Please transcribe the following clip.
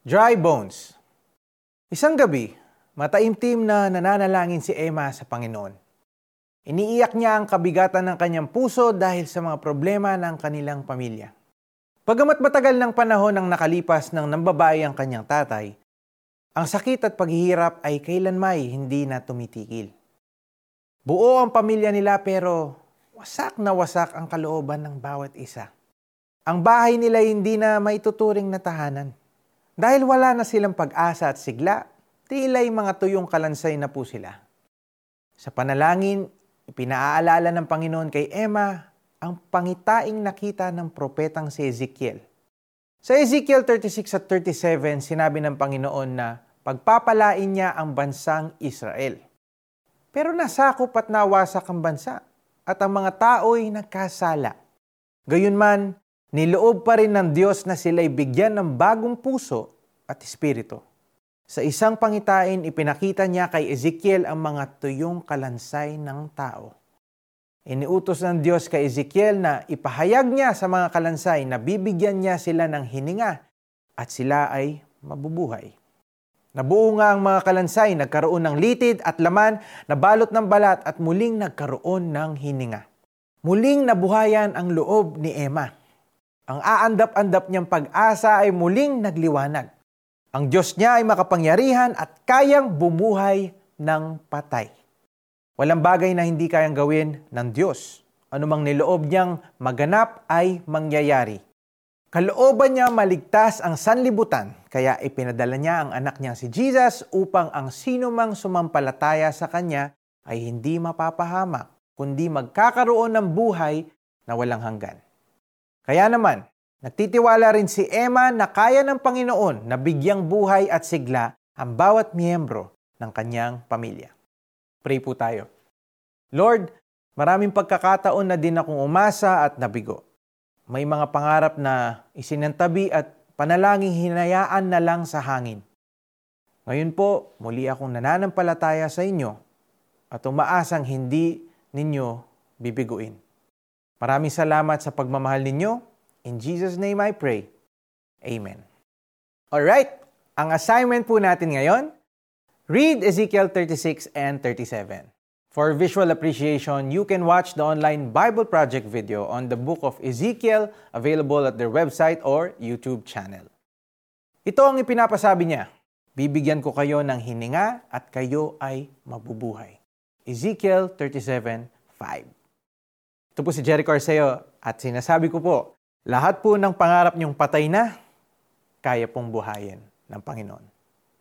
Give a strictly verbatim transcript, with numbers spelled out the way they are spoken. Dry bones. Isang gabi, mataimtim na nananalangin si Emma sa Panginoon. Iniiyak niya ang kabigatan ng kanyang puso dahil sa mga problema ng kanilang pamilya. Bagamat matagal ng panahon ang nakalipas ng nambabae ang kanyang tatay, ang sakit at paghihirap ay kailanmay hindi na tumitigil. Buo ang pamilya nila pero wasak na wasak ang kalooban ng bawat isa. Ang bahay nila hindi na maituturing na tahanan. Dahil wala na silang pag-asa at sigla, tila'y mga tuyong kalansay na po sila. Sa panalangin, ipinaaalala ng Panginoon kay Emma ang pangitaing nakita ng propetang si Ezekiel. Sa Ezekiel thirty-six at thirty-seven, sinabi ng Panginoon na pagpapalain niya ang bansang Israel. Pero nasakop at nawasak ang bansa at ang mga tao'y nagkasala. Gayunman, niloob pa rin ng Diyos na sila'y bigyan ng bagong puso at espiritu. Sa isang pangitain, ipinakita niya kay Ezekiel ang mga tuyong kalansay ng tao. Iniutos ng Diyos kay Ezekiel na ipahayag niya sa mga kalansay na bibigyan niya sila ng hininga at sila ay mabubuhay. Nabuo nga ang mga kalansay, nagkaroon ng litid at laman, nabalot ng balat at muling nagkaroon ng hininga. Muling nabuhayan ang loob ni Emma. Ang aandap-andap niyang pag-asa ay muling nagliwanag. Ang Diyos niya ay makapangyarihan at kayang bumuhay ng patay. Walang bagay na hindi kayang gawin ng Diyos. Anumang niloob niyang maganap ay mangyayari. Kalooban niya maligtas ang sanlibutan, kaya ipinadala niya ang anak niya si Jesus upang ang sinumang sumampalataya sa kanya ay hindi mapapahamak, kundi magkakaroon ng buhay na walang hanggan. Kaya naman, nagtitiwala rin si Emma na kaya ng Panginoon na bigyang buhay at sigla ang bawat miyembro ng kanyang pamilya. Pray po tayo. Lord, maraming pagkakataon na din akong umasa at nabigo. May mga pangarap na isinantabi at panalangin hinayaan na lang sa hangin. Ngayon po, muli akong nananampalataya sa inyo at umaasang hindi ninyo bibiguin. Maraming salamat sa pagmamahal ninyo. In Jesus' name I pray. Amen. Alright, ang assignment po natin ngayon, read Ezekiel thirty-six and thirty-seven. For visual appreciation, you can watch the online Bible Project video on the book of Ezekiel available at their website or YouTube channel. Ito ang ipinapasabi niya, bibigyan ko kayo ng hininga at kayo ay mabubuhay. Ezekiel thirty-seven five. Ito po si Jericho Arceo at sinasabi ko po, lahat po ng pangarap niyong patay na, kaya pong buhayin ng Panginoon.